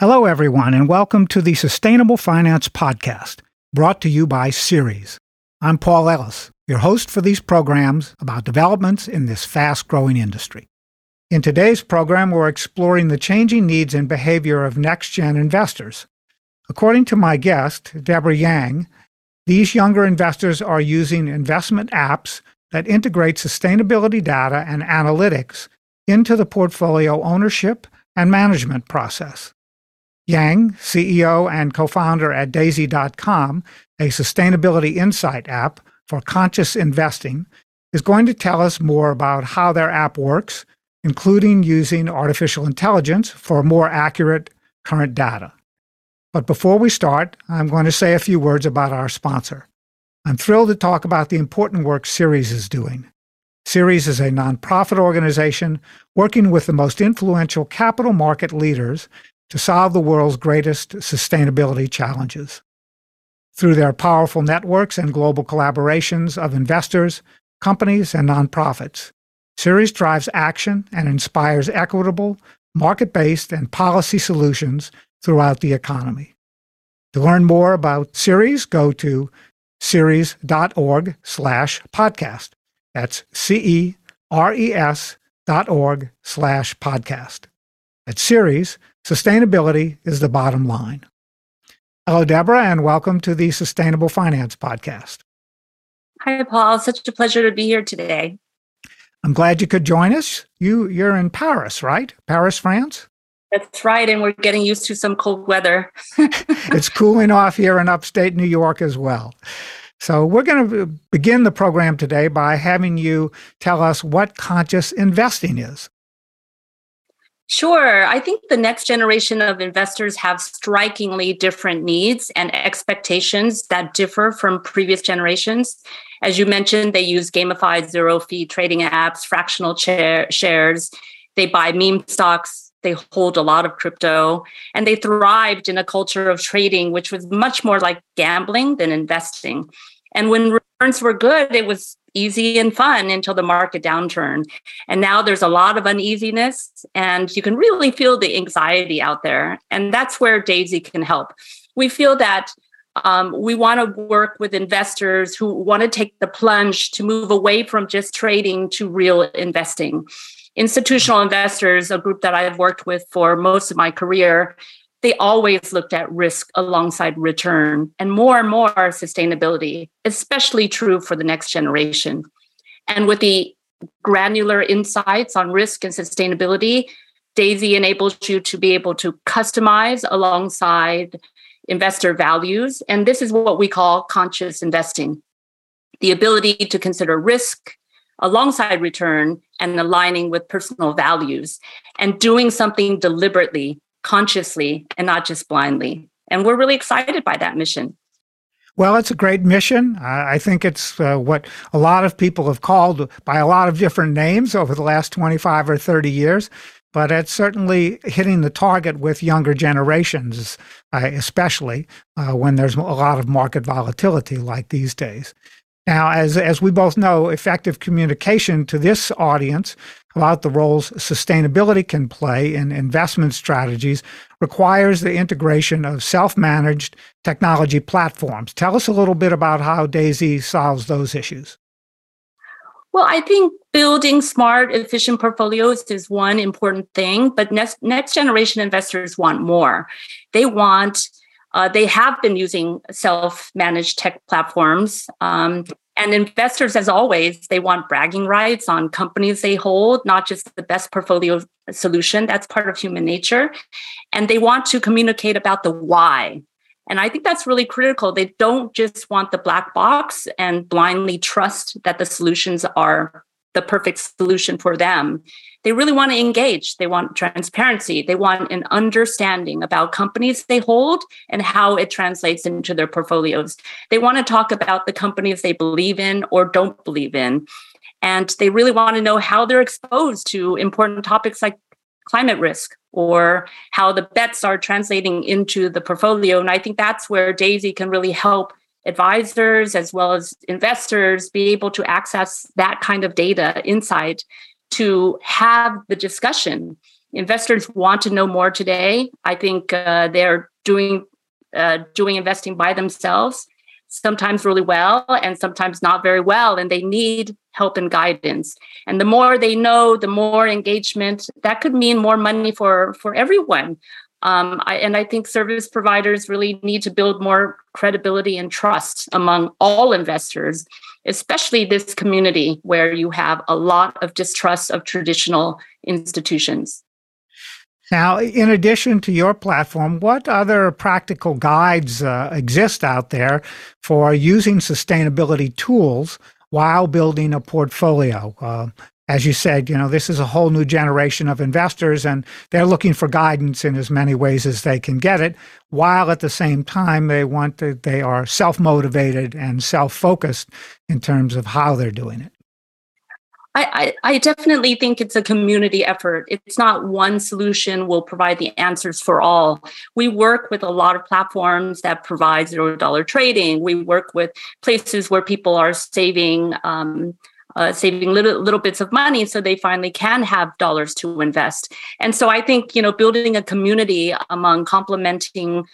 Hello, everyone, and welcome to the Sustainable Finance Podcast, brought to you by Ceres. I'm Paul Ellis, your host for these programs about developments in this fast-growing industry. In today's program, we're exploring the changing needs and behavior of next-gen investors. According to my guest, Deborah Yang, these younger investors are using investment apps that integrate sustainability data and analytics into the portfolio ownership and management process. Yang, CEO and co-founder at Daizy.com, a sustainability insight app for conscious investing, is going to tell us more about how their app works, including using artificial intelligence for more accurate current data. But before we start, I'm going to say a few words about our sponsor. I'm thrilled to talk about the important work Ceres is doing. Ceres is a nonprofit organization working with the most influential capital market leaders to solve the world's greatest sustainability challenges. Through their powerful networks and global collaborations of investors, companies, and nonprofits, Ceres drives action and inspires equitable, market-based, and policy solutions throughout the economy. To learn more about Ceres, go to ceres.org/podcast. That's CERES.org/podcast. At Ceres, sustainability is the bottom line. Hello, Deborah, and welcome to the Sustainable Finance Podcast. Hi, Paul. Such a pleasure to be here today. I'm glad you could join us. You're in Paris, right? Paris, France? That's right, and we're getting used to some cold weather. It's cooling off here in upstate New York as well. So we're going to begin the program today by having you tell us what conscious investing is. Sure. I think the next generation of investors have strikingly different needs and expectations that differ from previous generations. As you mentioned, they use gamified zero-fee trading apps, fractional shares. They buy meme stocks. They hold a lot of crypto. And they thrived in a culture of trading, which was much more like gambling than investing. And when returns were good, it was easy and fun until the market downturn. And now there's a lot of uneasiness, and you can really feel the anxiety out there. And that's where Daizy can help. We feel that we want to work with investors who want to take the plunge to move away from just trading to real investing. Institutional investors, a group that I've worked with for most of my career, they always looked at risk alongside return and more sustainability, especially true for the next generation. And with the granular insights on risk and sustainability, Daizy enables you to be able to customize alongside investor values. And this is what we call conscious investing, the ability to consider risk alongside return and aligning with personal values and doing something deliberately, consciously, and not just blindly. And we're really excited by that mission. Well, it's a great mission. I think it's what a lot of people have called by a lot of different names over the last 25 or 30 years, but it's certainly hitting the target with younger generations, especially when there's a lot of market volatility like these days. Now, as we both know, effective communication to this audience about the roles sustainability can play in investment strategies requires the integration of self-managed technology platforms. Tell us a little bit about how Daizy solves those issues. Well, I think building smart, efficient portfolios is one important thing, but next generation investors want more. They have been using self-managed tech platforms. And investors, as always, they want bragging rights on companies they hold, not just the best portfolio solution. That's part of human nature. And they want to communicate about the why. And I think that's really critical. They don't just want the black box and blindly trust that the solutions are the perfect solution for them. They really want to engage. They want transparency. They want an understanding about companies they hold and how it translates into their portfolios. They want to talk about the companies they believe in or don't believe in. And they really want to know how they're exposed to important topics like climate risk or how the bets are translating into the portfolio. And I think that's where Daizy can really help advisors as well as investors be able to access that kind of data insight to have the discussion investors want to know more today. I think they're doing investing by themselves, sometimes really well and sometimes not very well, and they need help and guidance. And the more they know, the more engagement, that could mean more money for everyone. I think service providers really need to build more credibility and trust among all investors, especially this community where you have a lot of distrust of traditional institutions. Now, in addition to your platform, what other practical guides exist out there for using sustainability tools while building a portfolio? As you said, this is a whole new generation of investors, and they're looking for guidance in as many ways as they can get it, while at the same time they are self-motivated and self-focused in terms of how they're doing it. I definitely think it's a community effort. It's not one solution will provide the answers for all. We work with a lot of platforms that provide $0 trading. We work with places where people are saving little bits of money so they finally can have dollars to invest. And so I think, building a community among complementary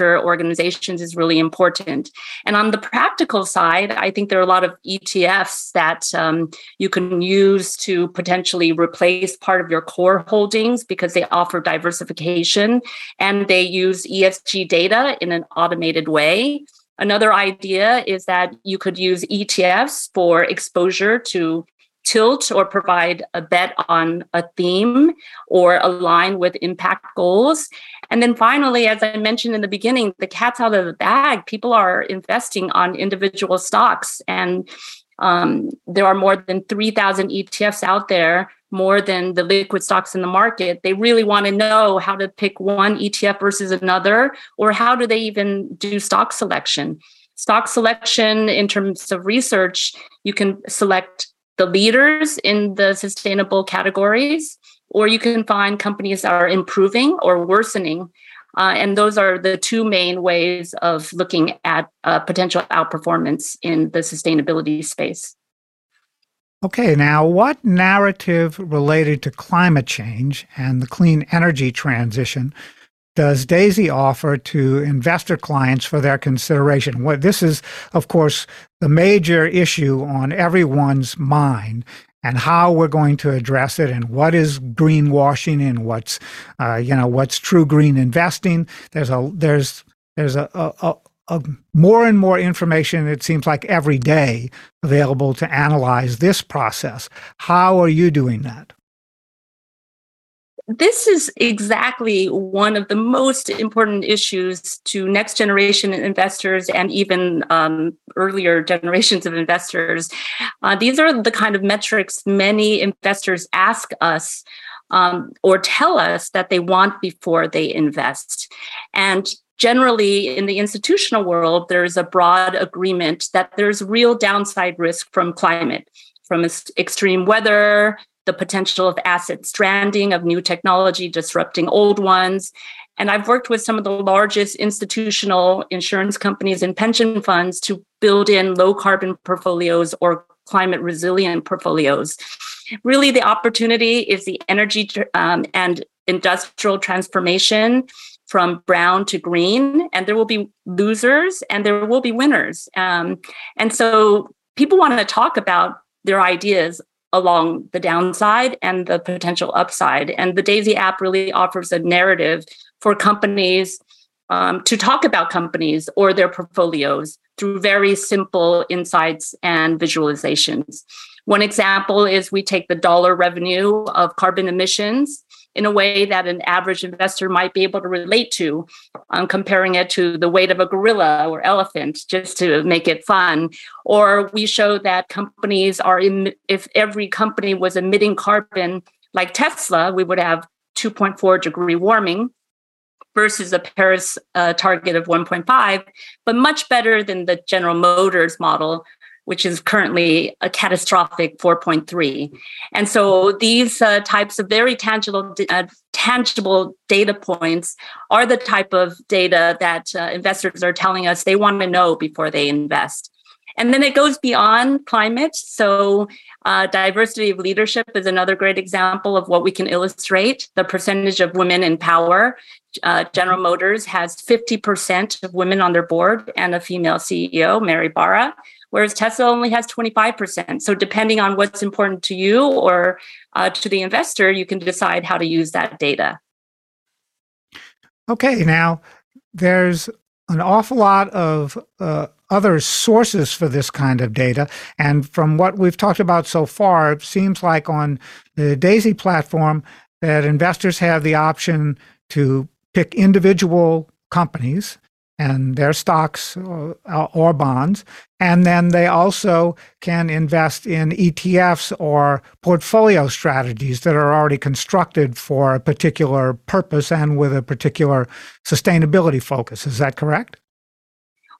organizations is really important. And on the practical side, I think there are a lot of ETFs that you can use to potentially replace part of your core holdings because they offer diversification and they use ESG data in an automated way. Another idea is that you could use ETFs for exposure to tilt or provide a bet on a theme or align with impact goals. And then finally, as I mentioned in the beginning, the cat's out of the bag. People are investing on individual stocks, and there are more than 3,000 ETFs out there, more than the liquid stocks in the market. They really want to know how to pick one ETF versus another, or how do they even do stock selection? Stock selection, in terms of research, you can select the leaders in the sustainable categories, or you can find companies that are improving or worsening. And those are the two main ways of looking at potential outperformance in the sustainability space. Okay, now what narrative related to climate change and the clean energy transition does Daizy offer to investor clients for their consideration? Well, this is, of course, the major issue on everyone's mind, and how we're going to address it, and what is greenwashing, and what's true green investing. There's more and more information, it seems like, every day available to analyze this process. How are you doing that? This is exactly one of the most important issues to next generation investors and even earlier generations of investors. These are the kind of metrics many investors ask us or tell us that they want before they invest. And generally, in the institutional world, there's a broad agreement that there's real downside risk from climate, from extreme weather, the potential of asset stranding, of new technology disrupting old ones. And I've worked with some of the largest institutional insurance companies and pension funds to build in low carbon portfolios or climate resilient portfolios. Really, the opportunity is the energy and industrial transformation from brown to green, and there will be losers and there will be winners. And so people want to talk about their ideas along the downside and the potential upside. And the Daizy app really offers a narrative for companies to talk about companies or their portfolios through very simple insights and visualizations. One example is we take the dollar revenue of carbon emissions in a way that an average investor might be able to relate to, comparing it to the weight of a gorilla or elephant, just to make it fun. Or we show that companies are, if every company was emitting carbon like Tesla, we would have 2.4 degree warming versus a Paris target of 1.5, but much better than the General Motors model, which is currently a catastrophic 4.3. And so these types of very tangible data points are the type of data that investors are telling us they want to know before they invest. And then it goes beyond climate. So diversity of leadership is another great example of what we can illustrate. The percentage of women in power. General Motors has 50% of women on their board and a female CEO, Mary Barra, whereas Tesla only has 25%. So depending on what's important to you or to the investor, you can decide how to use that data. Okay, now there's an awful lot of other sources for this kind of data. And from what we've talked about so far, it seems like on the Daizy platform that investors have the option to pick individual companies and their stocks or bonds. And then they also can invest in ETFs or portfolio strategies that are already constructed for a particular purpose and with a particular sustainability focus. Is that correct?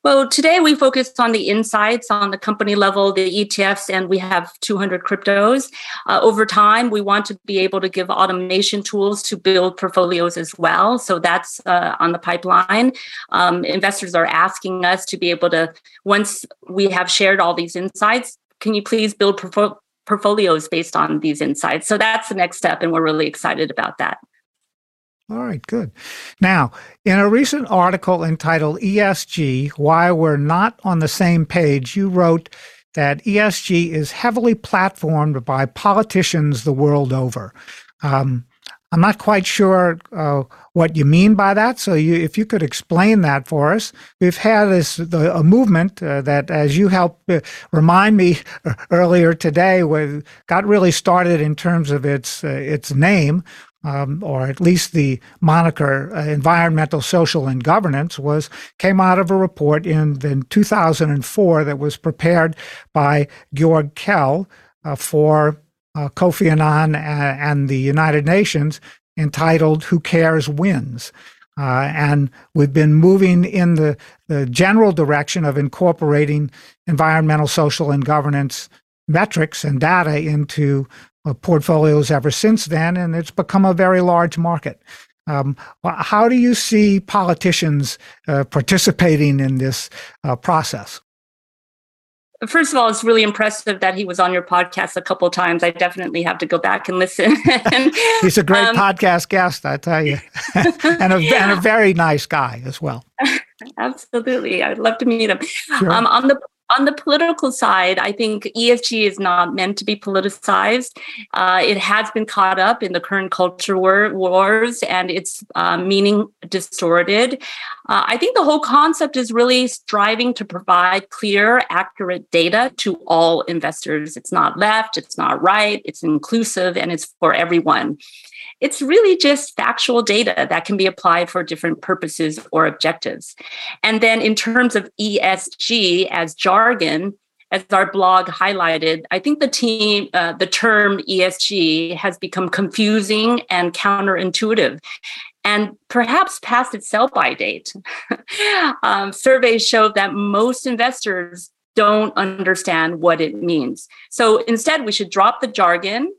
Well, today we focused on the insights on the company level, the ETFs, and we have 200 cryptos. Over time, we want to be able to give automation tools to build portfolios as well. So that's on the pipeline. Investors are asking us to be able to, once we have shared all these insights, can you please build portfolios based on these insights? So that's the next step, and we're really excited about that. All right, good. Now, in a recent article entitled ESG, Why We're Not on the Same Page, you wrote that ESG is heavily platformed by politicians the world over. I'm not quite sure what you mean by that, so if you could explain that for us. We've had a movement that, as you helped remind me earlier today, got really started in terms of its name, or at least the moniker environmental, social, and governance came out of a report in 2004 that was prepared by Georg Kell for Kofi Annan and the United Nations, entitled Who Cares Wins. And we've been moving in the general direction of incorporating environmental, social, and governance metrics and data into portfolios ever since then, and it's become a very large market. How do you see politicians participating in this process? First of all, it's really impressive that he was on your podcast a couple of times. I definitely have to go back and listen. He's a great podcast guest, I tell you, and a very nice guy as well. Absolutely. I'd love to meet him. Sure. On the political side, I think ESG is not meant to be politicized. It has been caught up in the current culture wars and its meaning distorted. I think the whole concept is really striving to provide clear, accurate data to all investors. It's not left, it's not right, it's inclusive, and it's for everyone. It's really just factual data that can be applied for different purposes or objectives. And then in terms of ESG as jargon, as our blog highlighted, I think the term ESG has become confusing and counterintuitive and perhaps past its sell-by date. Surveys show that most investors don't understand what it means. So instead, we should drop the jargon.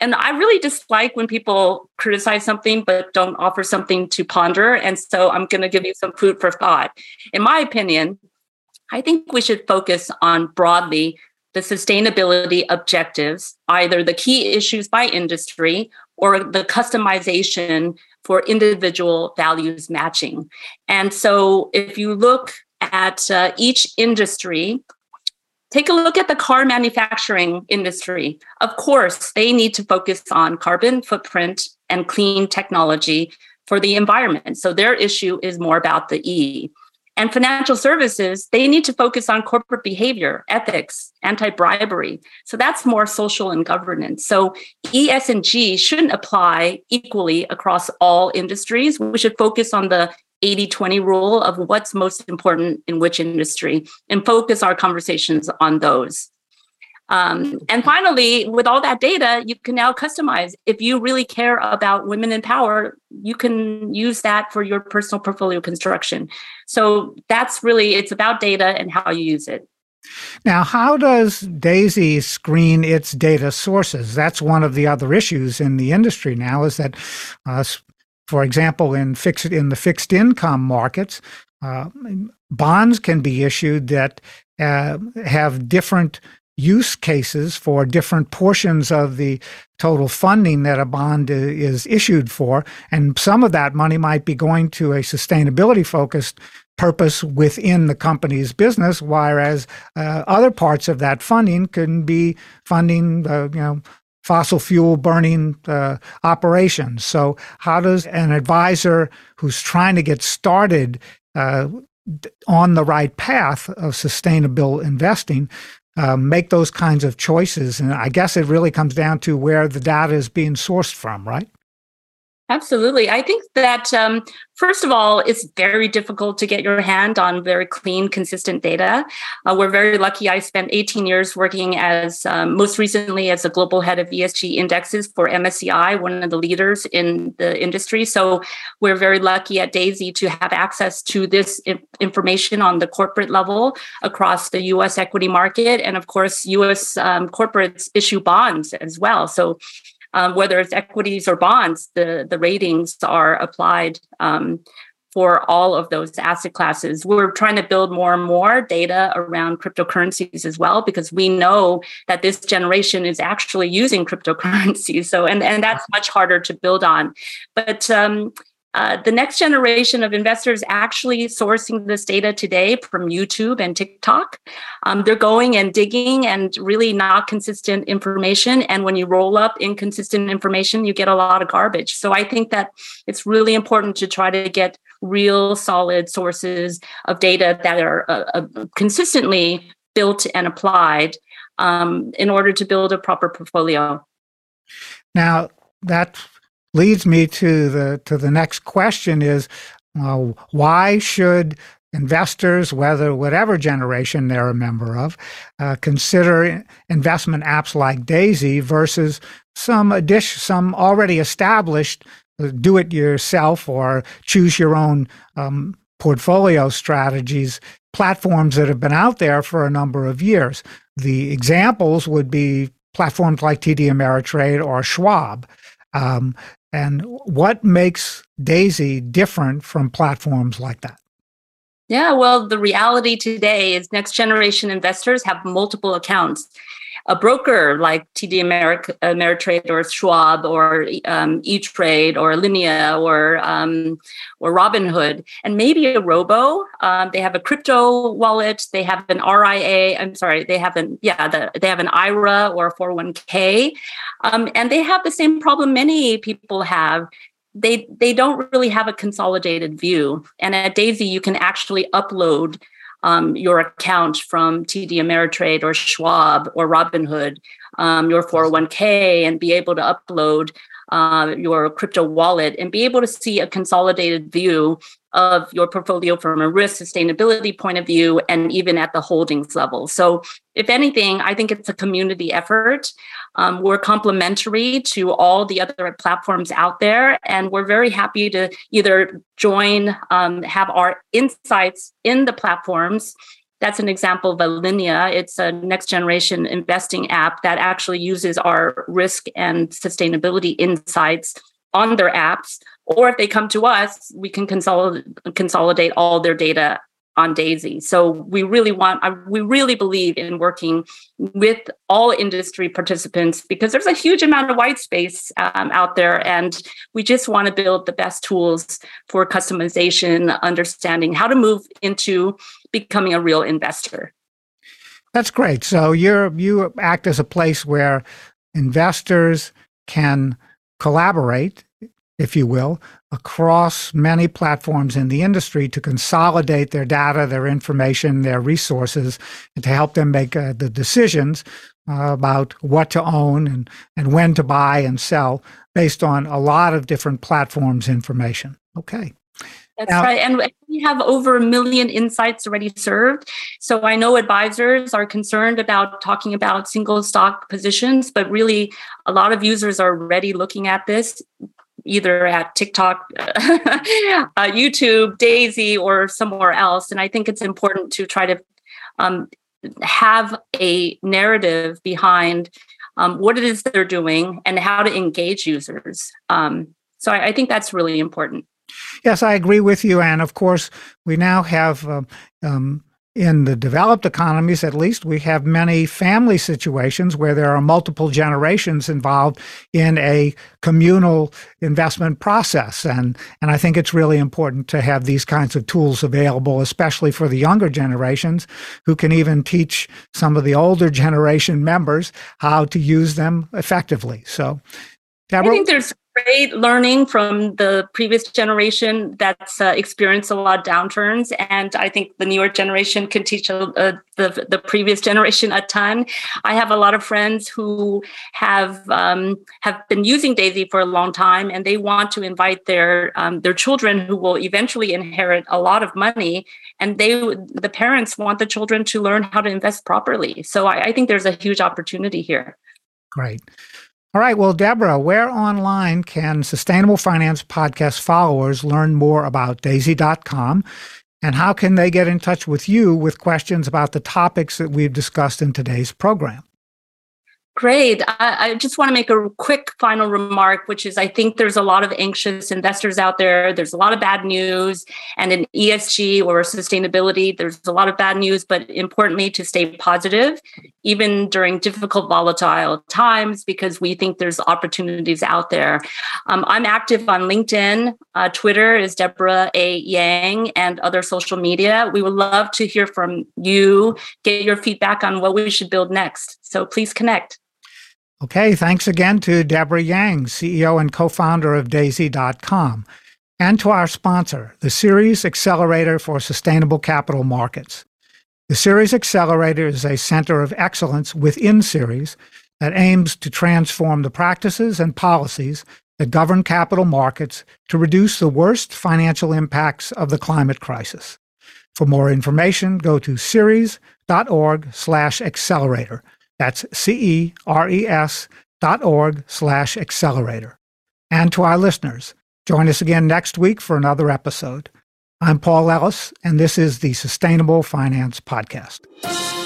And I really dislike when people criticize something but don't offer something to ponder. And so I'm going to give you some food for thought. In my opinion, I think we should focus on broadly the sustainability objectives, either the key issues by industry or the customization for individual values matching. And so if you look at each industry, take a look at the car manufacturing industry. Of course, they need to focus on carbon footprint and clean technology for the environment. So their issue is more about the E. And financial services, they need to focus on corporate behavior, ethics, anti-bribery. So that's more social and governance. So ES and G shouldn't apply equally across all industries. We should focus on the 80-20 rule of what's most important in which industry and focus our conversations on those. And finally, with all that data, you can now customize. If you really care about women in power, you can use that for your personal portfolio construction. So that's really, it's about data and how you use it. Now, how does Daizy screen its data sources? That's one of the other issues in the industry now is that For example, in the fixed income markets, bonds can be issued that have different use cases for different portions of the total funding that a bond is issued for. And some of that money might be going to a sustainability-focused purpose within the company's business, whereas other parts of that funding can be funding fossil fuel burning operations. So how does an advisor who's trying to get started on the right path of sustainable investing make those kinds of choices? And I guess it really comes down to where the data is being sourced from, right? Absolutely. I think that, first of all, it's very difficult to get your hand on very clean, consistent data. We're very lucky. I spent 18 years working as, most recently as the global head of ESG indexes for MSCI, one of the leaders in the industry. So we're very lucky at Daizy to have access to this information on the corporate level across the U.S. equity market. And of course, U.S. corporates issue bonds as well. So whether it's equities or bonds, the ratings are applied for all of those asset classes. We're trying to build more and more data around cryptocurrencies as well, because we know that this generation is actually using cryptocurrencies. So, and that's much harder to build on. But the next generation of investors actually sourcing this data today from YouTube and TikTok. They're going and digging and really not consistent information. And when you roll up inconsistent information, you get a lot of garbage. So I think that it's really important to try to get real solid sources of data that are consistently built and applied in order to build a proper portfolio. Now, that's leads me to the next question is, why should investors, whatever generation they're a member of, consider investment apps like Daizy versus some already established do-it-yourself or choose-your-own portfolio strategies, platforms that have been out there for a number of years? The examples would be platforms like TD Ameritrade or Schwab. And what makes Daizy different from platforms like that? Yeah, well, the reality today is next generation investors have multiple accounts. A broker like TD Ameritrade or Schwab or E Trade or Linia or Robinhood, and maybe a robo. They have a crypto wallet. They have an RIA. They have an IRA or a 401k, and they have the same problem many people have. They don't really have a consolidated view. And at Daizy, you can actually upload your account from TD Ameritrade or Schwab or Robinhood, your 401k, and be able to upload your crypto wallet and be able to see a consolidated view of your portfolio from a risk sustainability point of view and even at the holdings level. So if anything, I think it's a community effort. We're complementary to all the other platforms out there, and we're very happy to either join, have our insights in the platforms. That's an example of Linia. It's a next generation investing app that actually uses our risk and sustainability insights on their apps. Or if they come to us, we can consolidate all their data on Daizy. So we really believe in working with all industry participants, because there's a huge amount of white space out there, and we just want to build the best tools for customization, understanding how to move into becoming a real investor. That's great. So you act as a place where investors can collaborate, if you will, across many platforms in the industry to consolidate their data, their information, their resources, and to help them make the decisions about what to own and when to buy and sell based on a lot of different platforms' information. Okay. That's right. And we have over 1 million insights already served. So I know advisors are concerned about talking about single stock positions, but really a lot of users are already looking at this, either at TikTok, YouTube, Daizy, or somewhere else. And I think it's important to try to have a narrative behind what it is they're doing and how to engage users. So I think that's really important. Yes, I agree with you. And of course, we now have, in the developed economies at least, we have many family situations where there are multiple generations involved in a communal investment process. And I think it's really important to have these kinds of tools available, especially for the younger generations, who can even teach some of the older generation members how to use them effectively. So, Deborah? I think there's great learning from the previous generation that's experienced a lot of downturns. And I think the newer generation can teach the previous generation a ton. I have a lot of friends who have been using Daizy for a long time, and they want to invite their children, who will eventually inherit a lot of money. And the parents want the children to learn how to invest properly. So I think there's a huge opportunity here. Great. All right. Well, Deborah, where online can Sustainable Finance Podcast followers learn more about Daizy.com, and how can they get in touch with you with questions about the topics that we've discussed in today's program? Great. I just want to make a quick final remark, which is I think there's a lot of anxious investors out there. There's a lot of bad news, and in ESG or sustainability, there's a lot of bad news, but importantly to stay positive, even during difficult, volatile times, because we think there's opportunities out there. I'm active on LinkedIn. Twitter is Deborah A. Yang, and other social media. We would love to hear from you, get your feedback on what we should build next. So please connect. Okay, thanks again to Deborah Yang, CEO and co-founder of Daizy.com, and to our sponsor, the Ceres Accelerator for Sustainable Capital Markets. The Ceres Accelerator is a center of excellence within Ceres that aims to transform the practices and policies that govern capital markets to reduce the worst financial impacts of the climate crisis. For more information, go to ceres.org/accelerator. That's CERES.org/accelerator. And to our listeners, join us again next week for another episode. I'm Paul Ellis, and this is the Sustainable Finance Podcast.